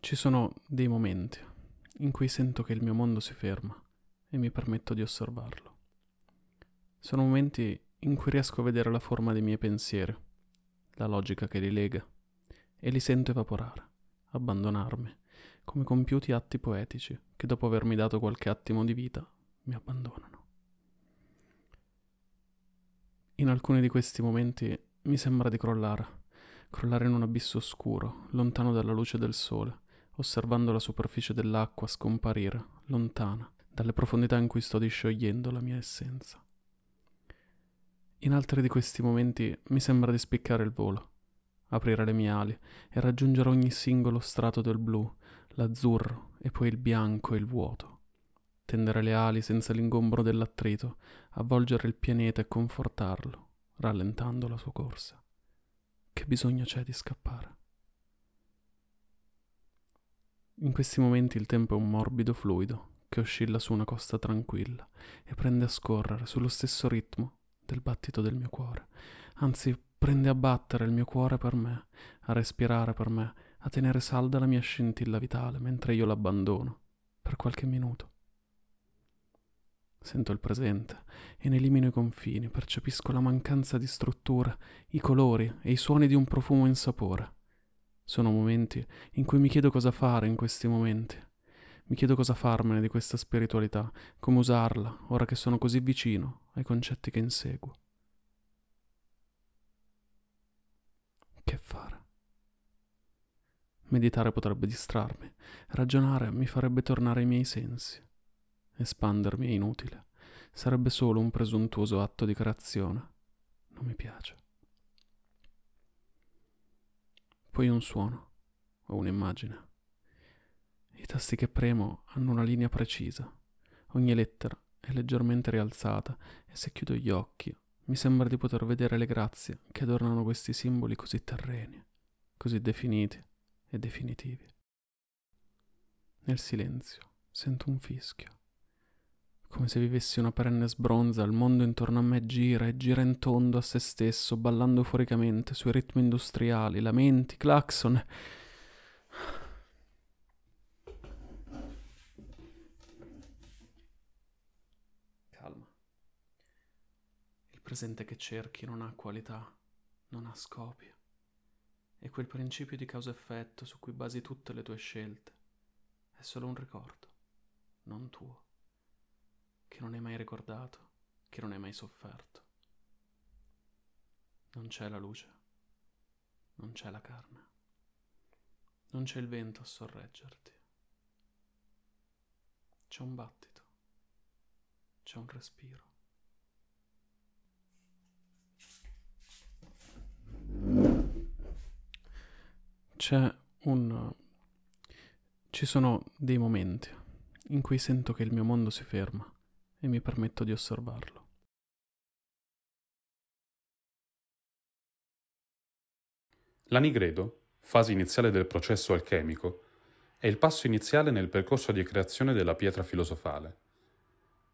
ci sono dei momenti in cui sento che il mio mondo si ferma e mi permetto di osservarlo. Sono momenti in cui riesco a vedere la forma dei miei pensieri, la logica che li lega, e li sento evaporare, abbandonarmi, come compiuti atti poetici che dopo avermi dato qualche attimo di vita mi abbandonano. In alcuni di questi momenti mi sembra di crollare in un abisso oscuro, lontano dalla luce del sole, osservando la superficie dell'acqua scomparire, lontana, dalle profondità in cui sto disciogliendo la mia essenza. In altri di questi momenti mi sembra di spiccare il volo, aprire le mie ali e raggiungere ogni singolo strato del blu, l'azzurro e poi il bianco e il vuoto. Tendere le ali senza l'ingombro dell'attrito, avvolgere il pianeta e confortarlo, rallentando la sua corsa. Che bisogno c'è di scappare? In questi momenti il tempo è un morbido fluido che oscilla su una costa tranquilla e prende a scorrere sullo stesso ritmo del battito del mio cuore, anzi prende a battere il mio cuore per me, a respirare per me, a tenere salda la mia scintilla vitale mentre io l'abbandono per qualche minuto. Sento il presente e ne elimino i confini, percepisco la mancanza di struttura, i colori e i suoni di un profumo insapore. Sono momenti in cui mi chiedo cosa fare in questi momenti. Mi chiedo cosa farmene di questa spiritualità, come usarla ora che sono così vicino ai concetti che inseguo. Che fare? Meditare potrebbe distrarmi, ragionare mi farebbe tornare ai miei sensi. Espandermi è inutile, sarebbe solo un presuntuoso atto di creazione. Non mi piace. Poi un suono o un'immagine. I tasti che premo hanno una linea precisa, ogni lettera è leggermente rialzata e se chiudo gli occhi mi sembra di poter vedere le grazie che adornano questi simboli così terreni, così definiti e definitivi. Nel silenzio sento un fischio. Come se vivessi una perenne sbronza, il mondo intorno a me gira e gira in tondo a se stesso, ballando euforicamente sui ritmi industriali, lamenti, clacson. Calma. Il presente che cerchi non ha qualità, non ha scopi. E quel principio di causa-effetto su cui basi tutte le tue scelte è solo un ricordo, non tuo. Che non hai mai ricordato, che non hai mai sofferto. Non c'è la luce, non c'è la carne, non c'è il vento a sorreggerti. C'è un battito, c'è un respiro. Ci sono dei momenti in cui sento che il mio mondo si ferma e mi permetto di osservarlo. L'anigredo, fase iniziale del processo alchemico, è il passo iniziale nel percorso di creazione della pietra filosofale.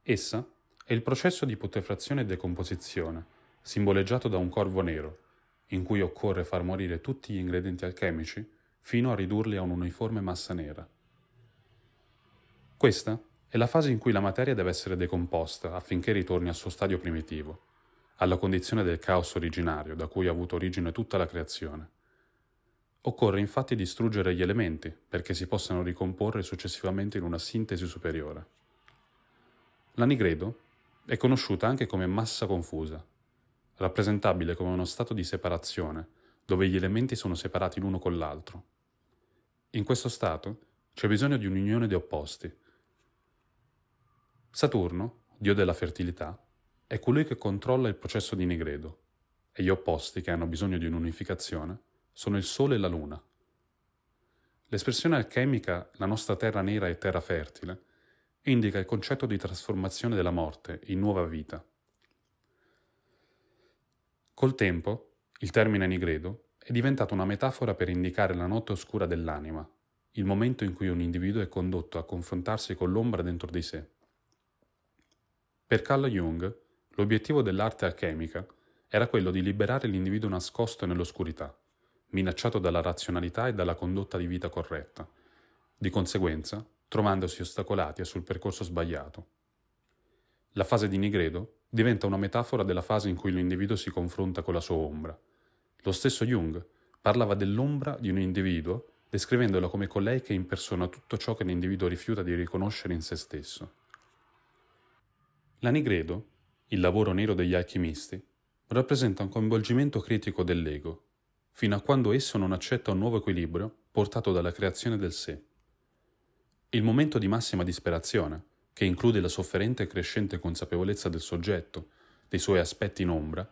Essa è il processo di putrefazione e decomposizione, simboleggiato da un corvo nero, in cui occorre far morire tutti gli ingredienti alchemici fino a ridurli a un'uniforme massa nera. Questa è la fase in cui la materia deve essere decomposta affinché ritorni al suo stadio primitivo, alla condizione del caos originario da cui ha avuto origine tutta la creazione. Occorre infatti distruggere gli elementi perché si possano ricomporre successivamente in una sintesi superiore. L'anigredo è conosciuta anche come massa confusa, rappresentabile come uno stato di separazione dove gli elementi sono separati l'uno con l'altro. In questo stato c'è bisogno di un'unione di opposti. Saturno, dio della fertilità, è colui che controlla il processo di nigredo, e gli opposti che hanno bisogno di un'unificazione sono il Sole e la Luna. L'espressione alchemica «la nostra terra nera è terra fertile» indica il concetto di trasformazione della morte in nuova vita. Col tempo, il termine nigredo è diventato una metafora per indicare la notte oscura dell'anima, il momento in cui un individuo è condotto a confrontarsi con l'ombra dentro di sé. Per Carl Jung, l'obiettivo dell'arte alchemica era quello di liberare l'individuo nascosto nell'oscurità, minacciato dalla razionalità e dalla condotta di vita corretta, di conseguenza trovandosi ostacolati e sul percorso sbagliato. La fase di nigredo diventa una metafora della fase in cui l'individuo si confronta con la sua ombra. Lo stesso Jung parlava dell'ombra di un individuo descrivendola come colei che impersona tutto ciò che l'individuo rifiuta di riconoscere in se stesso. La nigredo, il lavoro nero degli alchimisti, rappresenta un coinvolgimento critico dell'ego, fino a quando esso non accetta un nuovo equilibrio portato dalla creazione del sé. Il momento di massima disperazione, che include la sofferente e crescente consapevolezza del soggetto, dei suoi aspetti in ombra,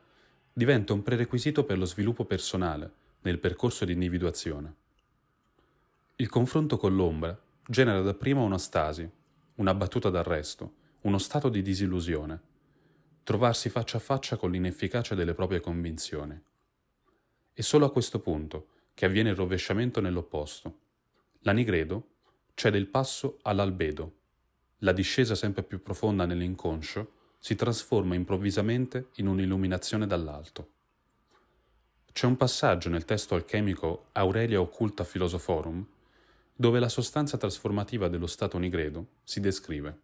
diventa un prerequisito per lo sviluppo personale nel percorso di individuazione. Il confronto con l'ombra genera dapprima una stasi, una battuta d'arresto, uno stato di disillusione, trovarsi faccia a faccia con l'inefficacia delle proprie convinzioni. È solo a questo punto che avviene il rovesciamento nell'opposto. La nigredo cede il passo all'albedo. La discesa sempre più profonda nell'inconscio si trasforma improvvisamente in un'illuminazione dall'alto. C'è un passaggio nel testo alchemico Aurelia Occulta Philosophorum dove la sostanza trasformativa dello stato nigredo si descrive.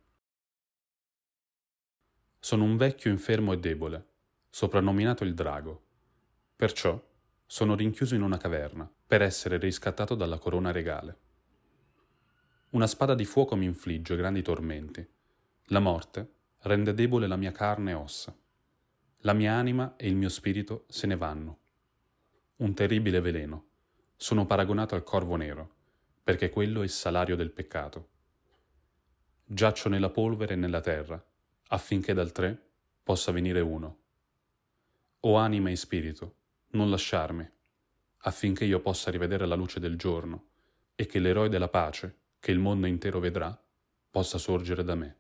Sono un vecchio infermo e debole, soprannominato il drago. Perciò sono rinchiuso in una caverna per essere riscattato dalla corona regale. Una spada di fuoco mi infligge grandi tormenti. La morte rende debole la mia carne e ossa. La mia anima e il mio spirito se ne vanno. Un terribile veleno. Sono paragonato al corvo nero, perché quello è il salario del peccato. Giaccio nella polvere e nella terra, affinché dal 3 possa venire 1. O anima e spirito, non lasciarmi, affinché io possa rivedere la luce del giorno e che l'eroe della pace, che il mondo intero vedrà, possa sorgere da me.